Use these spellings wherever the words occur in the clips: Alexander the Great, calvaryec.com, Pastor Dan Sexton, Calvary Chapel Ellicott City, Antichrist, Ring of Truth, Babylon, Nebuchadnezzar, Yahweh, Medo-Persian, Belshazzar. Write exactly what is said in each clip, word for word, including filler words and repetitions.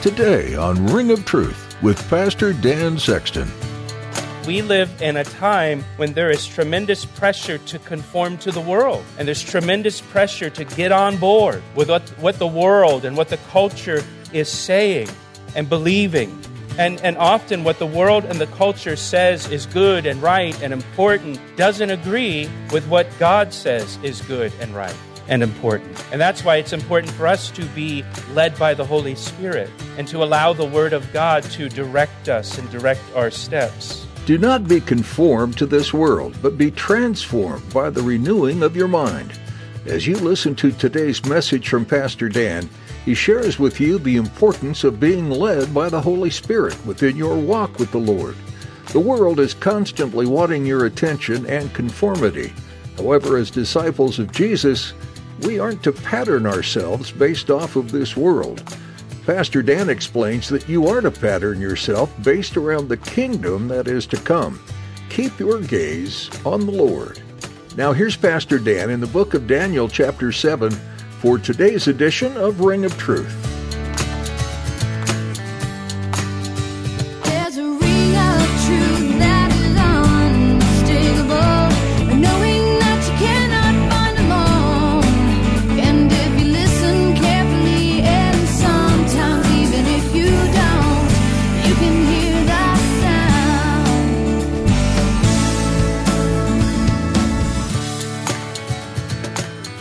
Today on Ring of Truth with Pastor Dan Sexton. We live in a time when there is tremendous pressure to conform to the world. And there's tremendous pressure to get on board with what, what the world and what the culture is saying and believing. And, and often what the world and the culture says is good and right and important doesn't agree with what God says is good and right and important. And that's why it's important for us to be led by the Holy Spirit and to allow the Word of God to direct us and direct our steps. Do not be conformed to this world, but be transformed by the renewing of your mind. As you listen to today's message from Pastor Dan, he shares with you the importance of being led by the Holy Spirit within your walk with the Lord. The world is constantly wanting your attention and conformity. However, as disciples of Jesus, we aren't to pattern ourselves based off of this world. Pastor Dan explains that you are to pattern yourself based around the kingdom that is to come. Keep your gaze on the Lord. Now here's Pastor Dan in the book of Daniel chapter seven for today's edition of Ring of Truth.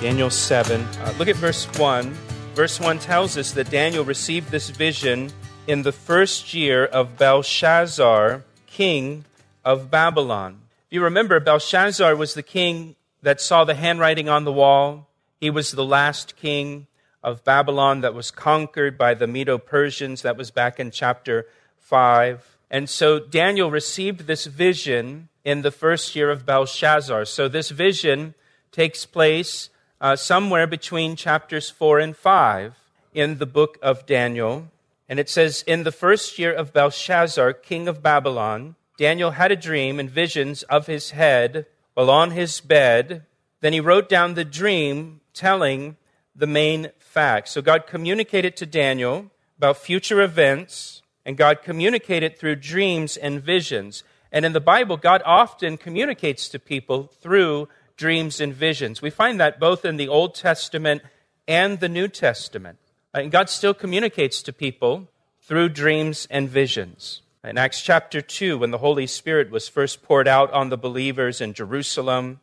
Daniel seven. Uh, look at verse one. Verse one tells us that Daniel received this vision in the first year of Belshazzar, king of Babylon. If you remember, Belshazzar was the king that saw the handwriting on the wall. He was the last king of Babylon that was conquered by the Medo-Persians. That was back in chapter five. And so Daniel received this vision in the first year of Belshazzar. So this vision takes place Uh, somewhere between chapters four and five in the book of Daniel. And it says, in the first year of Belshazzar, king of Babylon, Daniel had a dream and visions of his head while on his bed. Then he wrote down the dream, telling the main facts. So God communicated to Daniel about future events, and God communicated through dreams and visions. And in the Bible, God often communicates to people through dreams and visions. We find that both in the Old Testament and the New Testament. And God still communicates to people through dreams and visions. In Acts chapter two, when the Holy Spirit was first poured out on the believers in Jerusalem,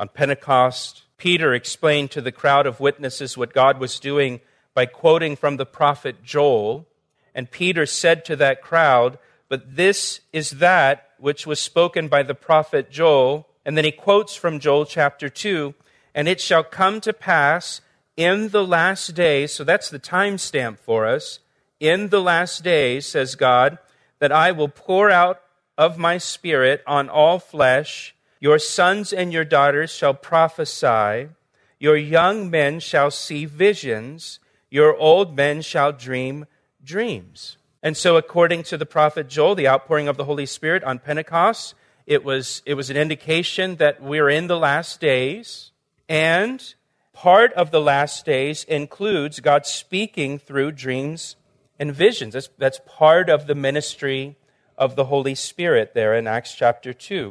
on Pentecost, Peter explained to the crowd of witnesses what God was doing by quoting from the prophet Joel. And Peter said to that crowd, "But this is that which was spoken by the prophet Joel." And then he quotes from Joel chapter two, and it shall come to pass in the last days, so that's the time stamp for us, in the last days, says God, that I will pour out of my spirit on all flesh. Your sons and your daughters shall prophesy. Your young men shall see visions. Your old men shall dream dreams. And so according to the prophet Joel, the outpouring of the Holy Spirit on Pentecost, It was it was an indication that we're in the last days, and part of the last days includes God speaking through dreams and visions. That's, that's part of the ministry of the Holy Spirit there in Acts chapter two.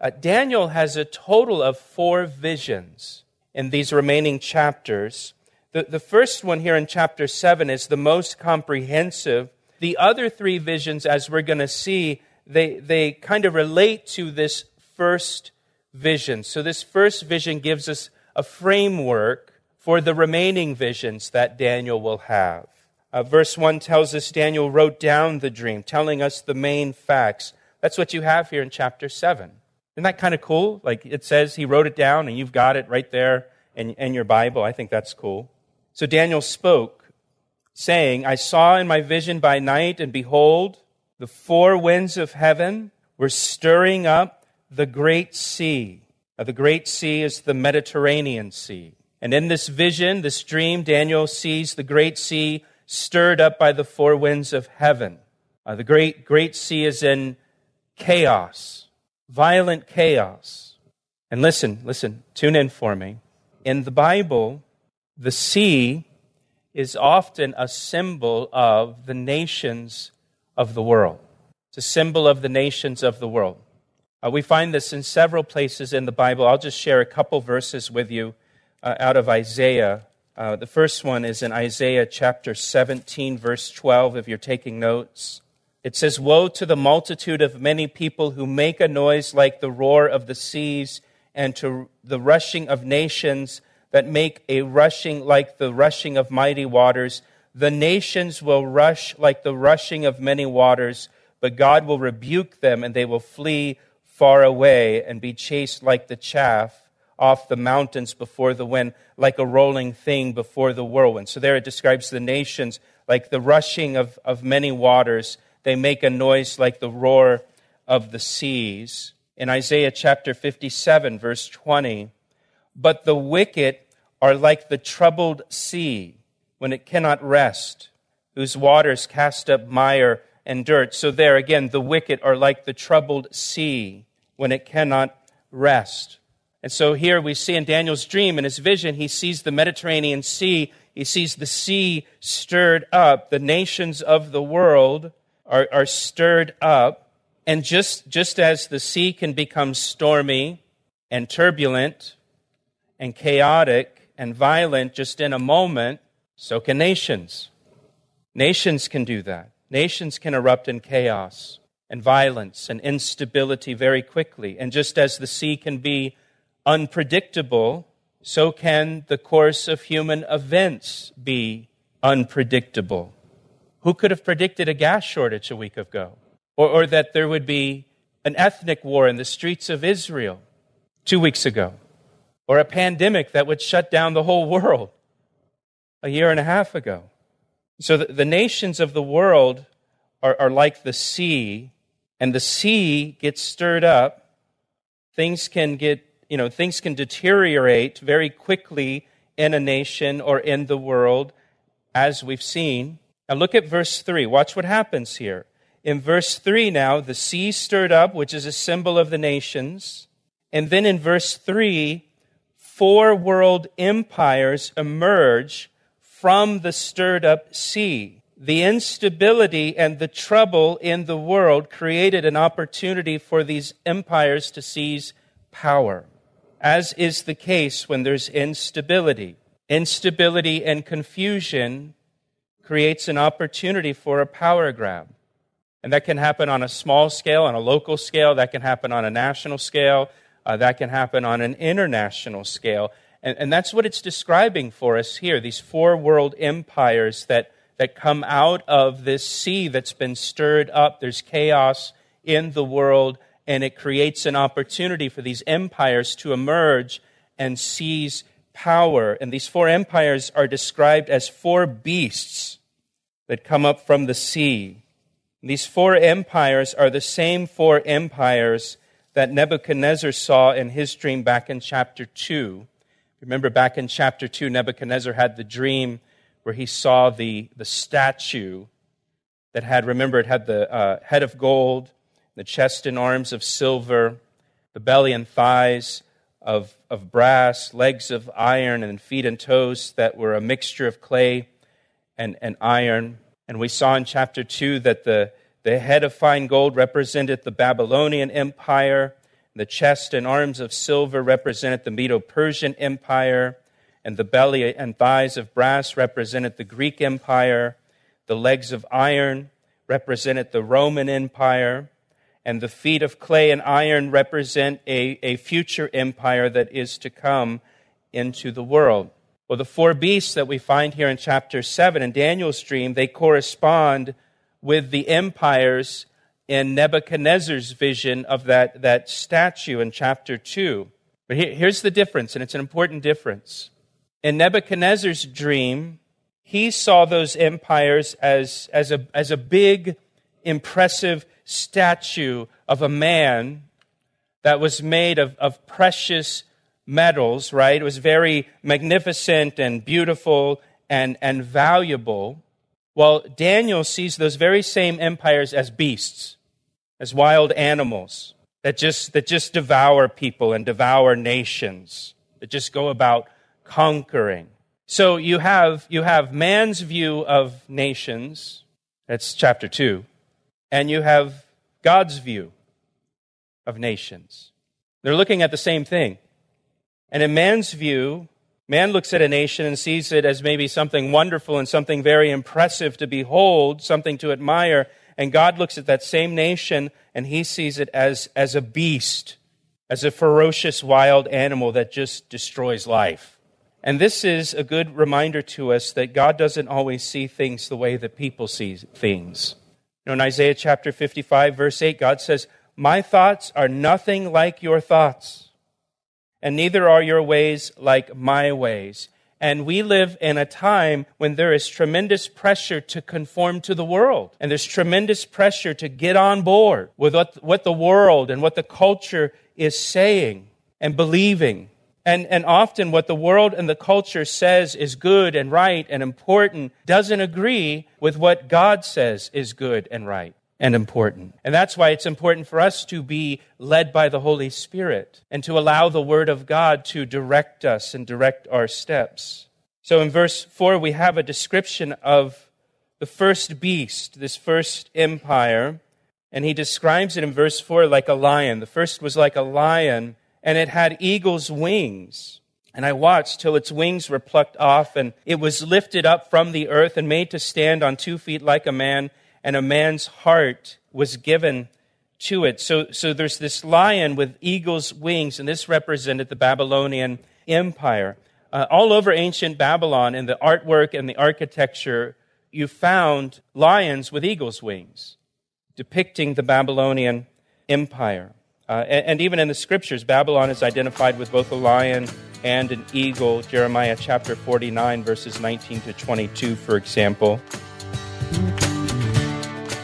Uh, Daniel has a total of four visions in these remaining chapters. The, the first one here in chapter seven is the most comprehensive. The other three visions, as we're going to see, They they kind of relate to this first vision. So this first vision gives us a framework for the remaining visions that Daniel will have. Uh, verse one tells us Daniel wrote down the dream, telling us the main facts. That's what you have here in chapter seven. Isn't that kind of cool? Like it says he wrote it down and you've got it right there in, in your Bible. I think that's cool. So Daniel spoke saying, I saw in my vision by night, and behold, the four winds of heaven were stirring up the great sea. Now, the great sea is the Mediterranean Sea. And in this vision, this dream, Daniel sees the great sea stirred up by the four winds of heaven. Uh, the great great sea is in chaos, violent chaos. And listen, listen, tune in for me. In the Bible, the sea is often a symbol of the nations of the world. It's a symbol of the nations of the world. Uh, we find this in several places in the Bible. I'll just share a couple verses with you uh, out of Isaiah. Uh, the first one is in Isaiah chapter seventeen, verse twelve, if you're taking notes. It says, woe to the multitude of many people who make a noise like the roar of the seas, and to the rushing of nations that make a rushing like the rushing of mighty waters. The nations will rush like the rushing of many waters, but God will rebuke them, and they will flee far away and be chased like the chaff off the mountains before the wind, like a rolling thing before the whirlwind. So there it describes the nations like the rushing of, of many waters. They make a noise like the roar of the seas. In Isaiah chapter fifty-seven, verse twenty, but the wicked are like the troubled sea when it cannot rest, whose waters cast up mire and dirt. So there again, the wicked are like the troubled sea when it cannot rest. And so here we see in Daniel's dream, in his vision, he sees the Mediterranean Sea. He sees the sea stirred up. The nations of the world are, are stirred up. And just, just as the sea can become stormy and turbulent and chaotic and violent just in a moment, so can nations. Nations can do that. Nations can erupt in chaos and violence and instability very quickly. And just as the sea can be unpredictable, so can the course of human events be unpredictable. Who could have predicted a gas shortage a week ago? Or, or that there would be an ethnic war in the streets of Israel two weeks ago? Or a pandemic that would shut down the whole world a year and a half ago? So the, the nations of the world are, are like the sea, and the sea gets stirred up. Things can get You know, things can deteriorate very quickly in a nation or in the world, as we've seen. Now look at verse three. Watch what happens here. In verse three now, the sea stirred up, which is a symbol of the nations. And then in verse three, four world empires emerge from the stirred up sea. The instability and the trouble in the world created an opportunity for these empires to seize power, as is the case when there's instability. Instability and confusion creates an opportunity for a power grab. And that can happen on a small scale, on a local scale. That can happen on a national scale. Uh, that can happen on an international scale. And, and that's what it's describing for us here, these four world empires that, that come out of this sea that's been stirred up. There's chaos in the world, and it creates an opportunity for these empires to emerge and seize power. And these four empires are described as four beasts that come up from the sea. And these four empires are the same four empires that Nebuchadnezzar saw in his dream back in chapter two. Remember, back in chapter two, Nebuchadnezzar had the dream where he saw the, the statue that had, remember, it had the uh, head of gold, the chest and arms of silver, the belly and thighs of, of brass, legs of iron, and feet and toes that were a mixture of clay and, and iron. And we saw in chapter two that the, the head of fine gold represented the Babylonian Empire, the chest and arms of silver represented the Medo-Persian Empire, and the belly and thighs of brass represented the Greek Empire, the legs of iron represented the Roman Empire, and the feet of clay and iron represent a, a future empire that is to come into the world. Well, the four beasts that we find here in chapter seven in Daniel's dream, they correspond with the empires in Nebuchadnezzar's vision of that, that statue in chapter two. But here, here's the difference, and it's an important difference. In Nebuchadnezzar's dream, He saw those empires as, as, a, as a big, impressive statue of a man that was made of, of precious metals, right? It was very magnificent and beautiful and, and valuable. Well, Daniel sees those very same empires as beasts, as wild animals that just that just devour people and devour nations, that just go about conquering. So you have you have man's view of nations, that's chapter two, and you have God's view of nations. They're looking at the same thing. And in man's view, man looks at a nation and sees it as maybe something wonderful and something very impressive to behold, something to admire. And God looks at that same nation and he sees it as, as a beast, as a ferocious wild animal that just destroys life. And this is a good reminder to us that God doesn't always see things the way that people see things. You know, in Isaiah chapter fifty-five, verse eight, God says, "My thoughts are nothing like your thoughts, and neither are your ways like my ways." And we live in a time when there is tremendous pressure to conform to the world. And there's tremendous pressure to get on board with what, what the world and what the culture is saying and believing. And, and often what the world and the culture says is good and right and important doesn't agree with what God says is good and right and important. And that's why it's important for us to be led by the Holy Spirit and to allow the Word of God to direct us and direct our steps. So in verse four, we have a description of the first beast, this first empire, and he describes it in verse four like a lion. The first was like a lion, and it had eagle's wings. And I watched till its wings were plucked off, and it was lifted up from the earth and made to stand on two feet like a man, and a man's heart was given to it. So, so there's this lion with eagle's wings, and this represented the Babylonian Empire. Uh, all over ancient Babylon, in the artwork and the architecture, you found lions with eagle's wings, depicting the Babylonian Empire. Uh, and, and even in the scriptures, Babylon is identified with both a lion and an eagle. Jeremiah chapter forty-nine, verses nineteen to twenty-two, for example.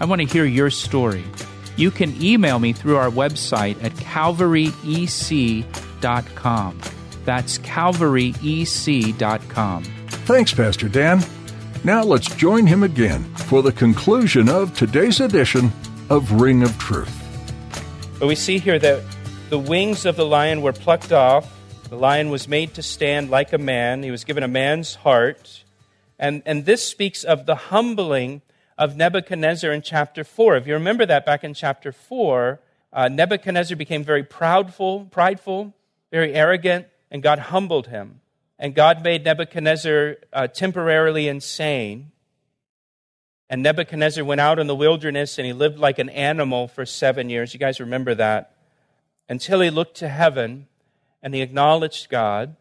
I want to hear your story. You can email me through our website at calvary e c dot com. That's calvary e c dot com. Thanks, Pastor Dan. Now let's join him again for the conclusion of today's edition of Ring of Truth. But we see here that the wings of the lion were plucked off. The lion was made to stand like a man. He was given a man's heart. And, and this speaks of the humbling of Nebuchadnezzar in chapter four. If you remember that back in chapter four, uh, Nebuchadnezzar became very proudful, prideful, very arrogant, and God humbled him. And God made Nebuchadnezzar uh, temporarily insane. And Nebuchadnezzar went out in the wilderness and he lived like an animal for seven years. You guys remember that. Until he looked to heaven and he acknowledged God.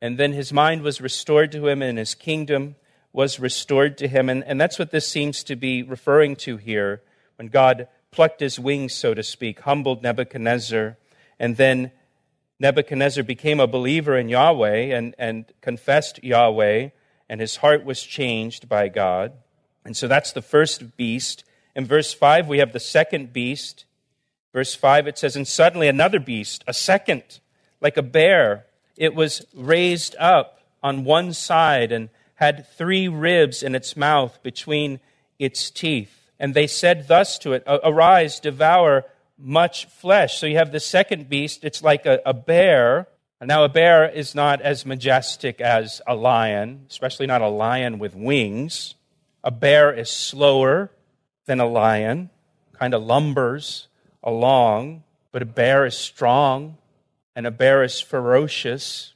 And then his mind was restored to him and his kingdom was restored to him. And, and that's what this seems to be referring to here, when God plucked his wings, so to speak, humbled Nebuchadnezzar. And then Nebuchadnezzar became a believer in Yahweh and, and confessed Yahweh, and his heart was changed by God. And so that's the first beast. In verse five, we have the second beast. Verse five, it says, "And suddenly another beast, a second, like a bear, it was raised up on one side and had three ribs in its mouth between its teeth. And they said thus to it, 'Arise, devour much flesh.'" So you have the second beast. It's like a, a bear. And now a bear is not as majestic as a lion, especially not a lion with wings. A bear is slower than a lion, kind of lumbers along. But a bear is strong, and a bear is ferocious.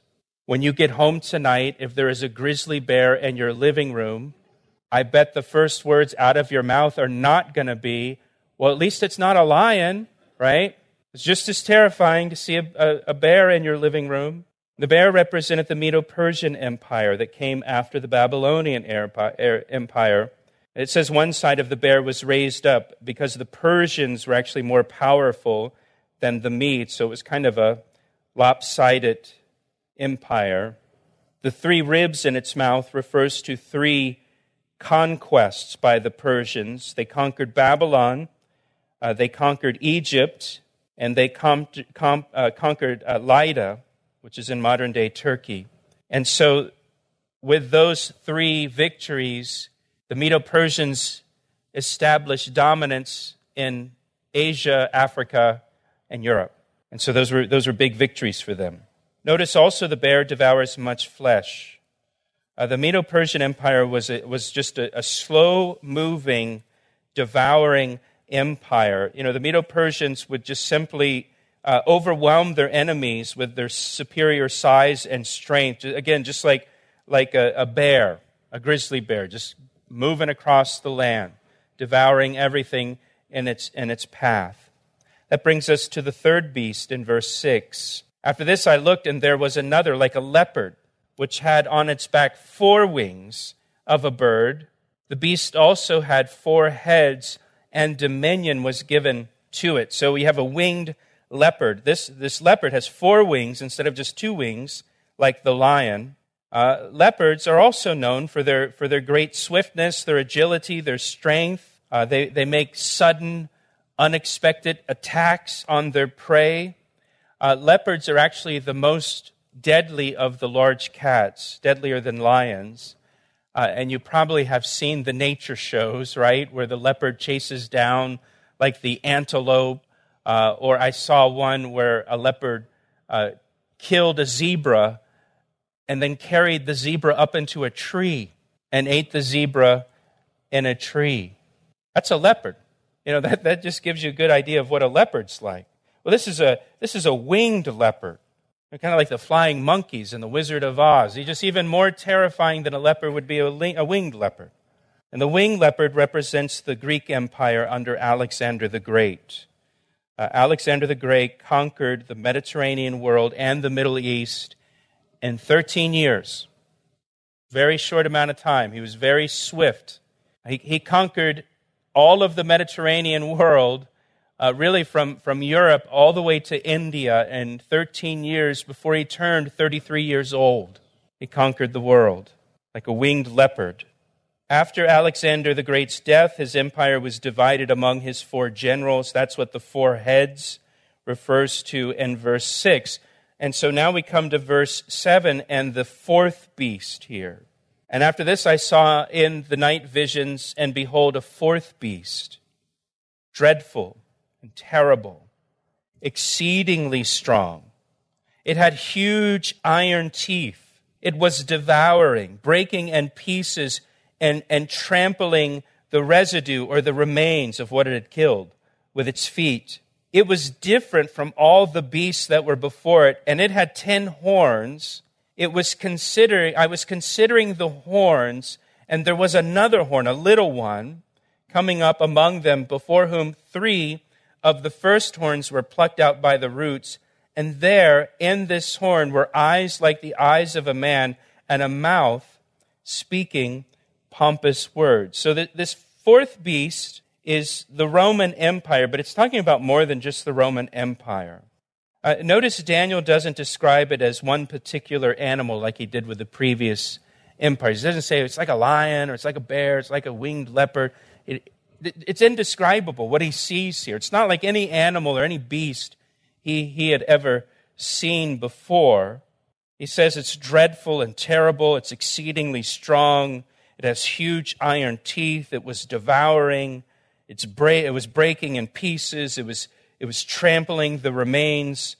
When you get home tonight, if there is a grizzly bear in your living room, I bet the first words out of your mouth are not going to be, well, at least it's not a lion, right? It's just as terrifying to see a, a, a bear in your living room. The bear represented the Medo-Persian Empire that came after the Babylonian Empire. It says one side of the bear was raised up because the Persians were actually more powerful than the Medes, so it was kind of a lopsided empire. The three ribs in its mouth refers to three conquests by the Persians. They conquered Babylon, uh, they conquered Egypt, and they com- com- uh, conquered uh, Lydda, which is in modern-day Turkey. And so with those three victories, the Medo-Persians established dominance in Asia, Africa, and Europe. And so those were those were big victories for them. Notice also the bear devours much flesh. Uh, the Medo-Persian Empire was a, was just a, a slow-moving, devouring empire. You know, the Medo-Persians would just simply uh, overwhelm their enemies with their superior size and strength. Again, just like like a, a bear, a grizzly bear, just moving across the land, devouring everything in its in its path. That brings us to the third beast in verse six. After this I looked, and there was another, like a leopard, which had on its back four wings of a bird. The beast also had four heads, and dominion was given to it. So we have a winged leopard. This, this leopard has four wings instead of just two wings, like the lion. Uh, leopards are also known for their for their great swiftness, their agility, their strength. Uh, they, they make sudden unexpected attacks on their prey. Uh, leopards are actually the most deadly of the large cats, deadlier than lions. Uh, and you probably have seen the nature shows, right, where the leopard chases down like the antelope. Uh, or I saw one where a leopard uh, killed a zebra and then carried the zebra up into a tree and ate the zebra in a tree. That's a leopard. You know, that, that just gives you a good idea of what a leopard's like. Well, this is a this is a winged leopard. They're kind of like the flying monkeys in The Wizard of Oz. They're just even more terrifying than a leopard would be a, a winged leopard. And the winged leopard represents the Greek Empire under Alexander the Great. Uh, Alexander the Great conquered the Mediterranean world and the Middle East in thirteen years. Very short amount of time. He was very swift. He, he conquered all of the Mediterranean world, uh, really from, from Europe all the way to India, in thirteen years before he turned thirty-three years old. He conquered the world like a winged leopard. After Alexander the Great's death, his empire was divided among his four generals. That's what the four heads refers to in verse six. And so now we come to verse seven and the fourth beast here. And after this I saw in the night visions, and behold, a fourth beast, dreadful and terrible, exceedingly strong. It had huge iron teeth. It was devouring, breaking in pieces, and, and trampling the residue or the remains of what it had killed with its feet. It was different from all the beasts that were before it, and it had ten horns. It was considering, I was considering the horns, and there was another horn, a little one, coming up among them, before whom three of the first horns were plucked out by the roots. And there in this horn were eyes like the eyes of a man, and a mouth speaking pompous words. So that this fourth beast is the Roman Empire, but it's talking about more than just the Roman Empire. Uh, notice Daniel doesn't describe it as one particular animal like he did with the previous empires. He doesn't say it's like a lion or it's like a bear, it's like a winged leopard. It, it, it's indescribable what he sees here. It's not like any animal or any beast he, he had ever seen before. He says it's dreadful and terrible. It's exceedingly strong. It has huge iron teeth. It was devouring. It's bra- it was breaking in pieces. It was It was trampling the remains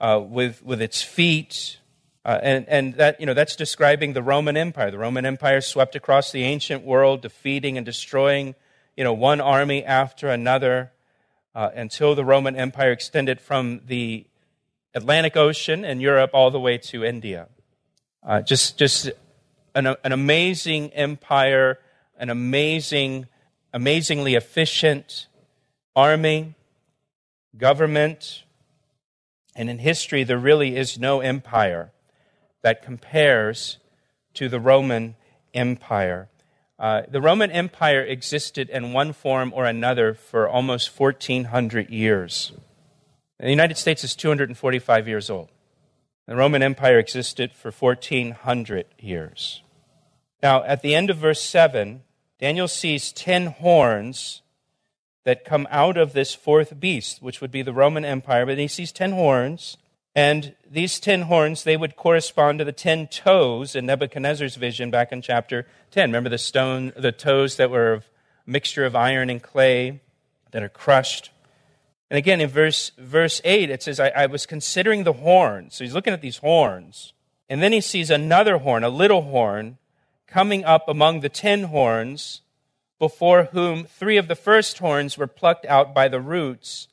uh, with with its feet, uh, and and that you know that's describing the Roman Empire. The Roman Empire swept across the ancient world, defeating and destroying, you know, one army after another, uh, until the Roman Empire extended from the Atlantic Ocean and Europe all the way to India. Uh, just just an an amazing empire, an amazing, amazingly efficient army, government, and in history there really is no empire that compares to the Roman Empire. Uh, the Roman Empire existed in one form or another for almost fourteen hundred years. The United States is two hundred forty-five years old. The Roman Empire existed for fourteen hundred years. Now, at the end of verse seven, Daniel sees ten horns that come out of this fourth beast, which would be the Roman Empire. But he sees ten horns, and these ten horns, they would correspond to the ten toes in Nebuchadnezzar's vision back in chapter ten. Remember the stone, the toes that were of a mixture of iron and clay that are crushed. And again, in verse verse eight, it says, I, I was considering the horns. So he's looking at these horns. And then he sees another horn, a little horn, coming up among the ten horns, before whom three of the first horns were plucked out by the roots.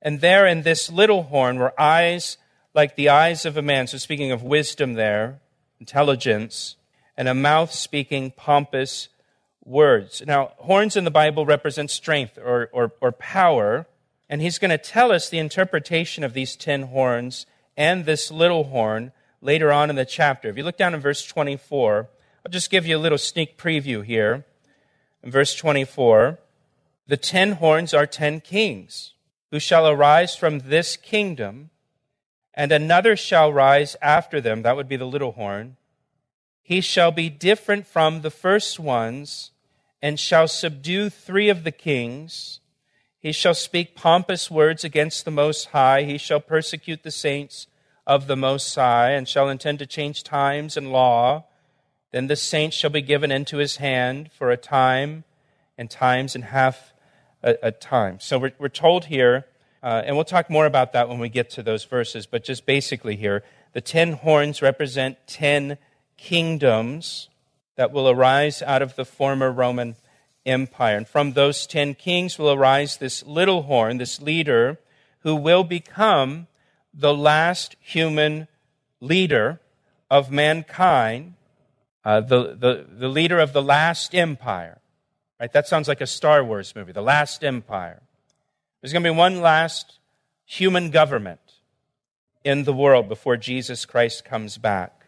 And there in this little horn were eyes like the eyes of a man. So speaking of wisdom there, intelligence, and a mouth speaking pompous words. Now, horns in the Bible represent strength or, or, or power. And he's going to tell us the interpretation of these ten horns and this little horn later on in the chapter. If you look down in verse twenty-four, I'll just give you a little sneak preview here. In verse twenty-four, the ten horns are ten kings who shall arise from this kingdom, and another shall rise after them. That would be the little horn. He shall be different from the first ones and shall subdue three of the kings. He shall speak pompous words against the Most High. He shall persecute the saints of the Most High and shall intend to change times and law. Then the saints shall be given into his hand for a time and times and half a, a time. So we're, we're told here, uh, and we'll talk more about that when we get to those verses, but just basically here, the ten horns represent ten kingdoms that will arise out of the former Roman Empire. And from those ten kings will arise this little horn, this leader, who will become the last human leader of mankind, uh, the, the, the leader of the last empire. Right? That sounds like a Star Wars movie, The Last Empire. There's going to be one last human government in the world before Jesus Christ comes back.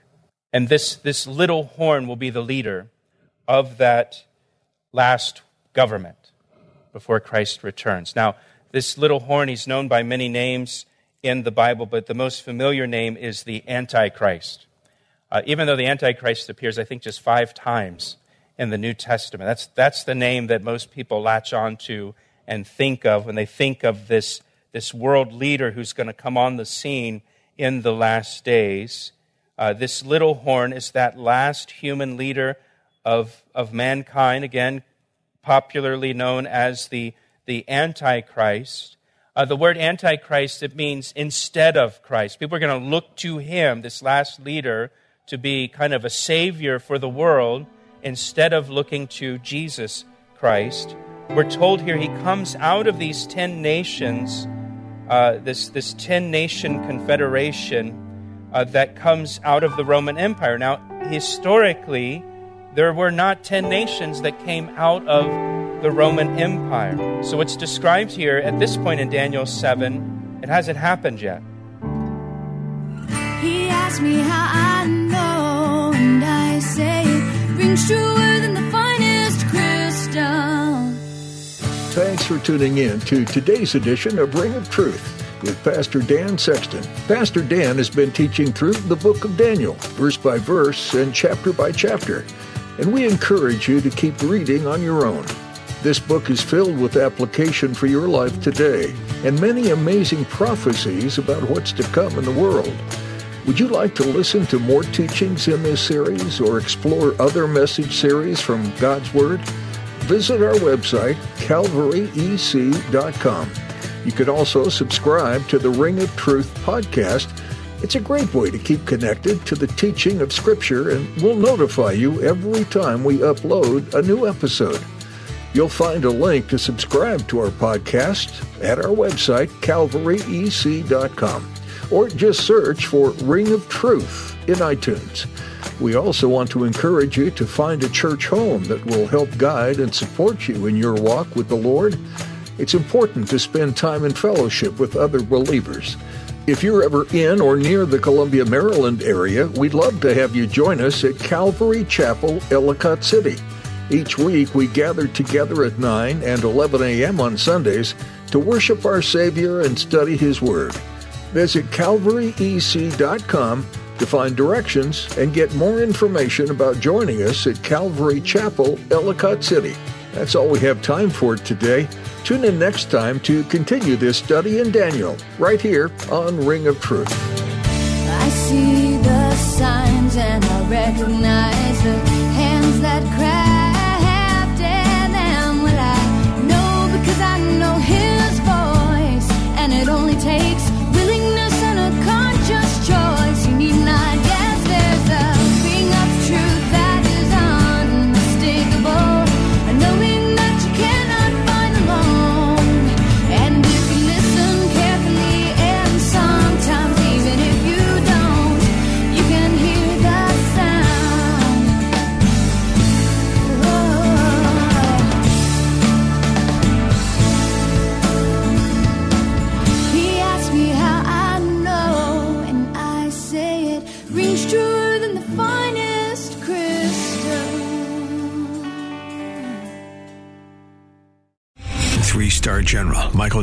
And this, this little horn will be the leader of that last government before Christ returns. Now, this little horn, he's known by many names in the Bible, but the most familiar name is the Antichrist. Uh, even though the Antichrist appears, I think, just five times in the New Testament. That's that's the name that most people latch on to and think of when they think of this, this world leader who's going to come on the scene in the last days. Uh, this little horn is that last human leader Of, of mankind, again, popularly known as the, the Antichrist. Uh, the word Antichrist, it means instead of Christ. People are going to look to him, this last leader, to be kind of a savior for the world instead of looking to Jesus Christ. We're told here he comes out of these ten nations, uh, this, this ten-nation confederation uh, that comes out of the Roman Empire. Now, historically, there were not ten nations that came out of the Roman Empire. So it's described here at this point in Daniel seven. It hasn't happened yet. He asked me how I know, and I say it rings truer than the finest crystal. Thanks for tuning in to today's edition of Ring of Truth with Pastor Dan Sexton. Pastor Dan has been teaching through the book of Daniel, verse by verse and chapter by chapter. And we encourage you to keep reading on your own. This book is filled with application for your life today and many amazing prophecies about what's to come in the world. Would you like to listen to more teachings in this series or explore other message series from God's Word? Visit our website, calvary e c dot com. You can also subscribe to the Ring of Truth podcast. It's a great way to keep connected to the teaching of Scripture, and we'll notify you every time we upload a new episode. You'll find a link to subscribe to our podcast at our website, calvary e c dot com, or just search for Ring of Truth in iTunes. We also want to encourage you to find a church home that will help guide and support you in your walk with the Lord. It's important to spend time in fellowship with other believers. If you're ever in or near the Columbia, Maryland area, we'd love to have you join us at Calvary Chapel, Ellicott City. Each week, we gather together at nine and eleven a.m. on Sundays to worship our Savior and study His Word. Visit calvary e c dot com to find directions and get more information about joining us at Calvary Chapel, Ellicott City. That's all we have time for today. Tune in next time to continue this study in Daniel, right here on Ring of Truth. I see the signs and I recognize the hands that cry. Three-star general Michael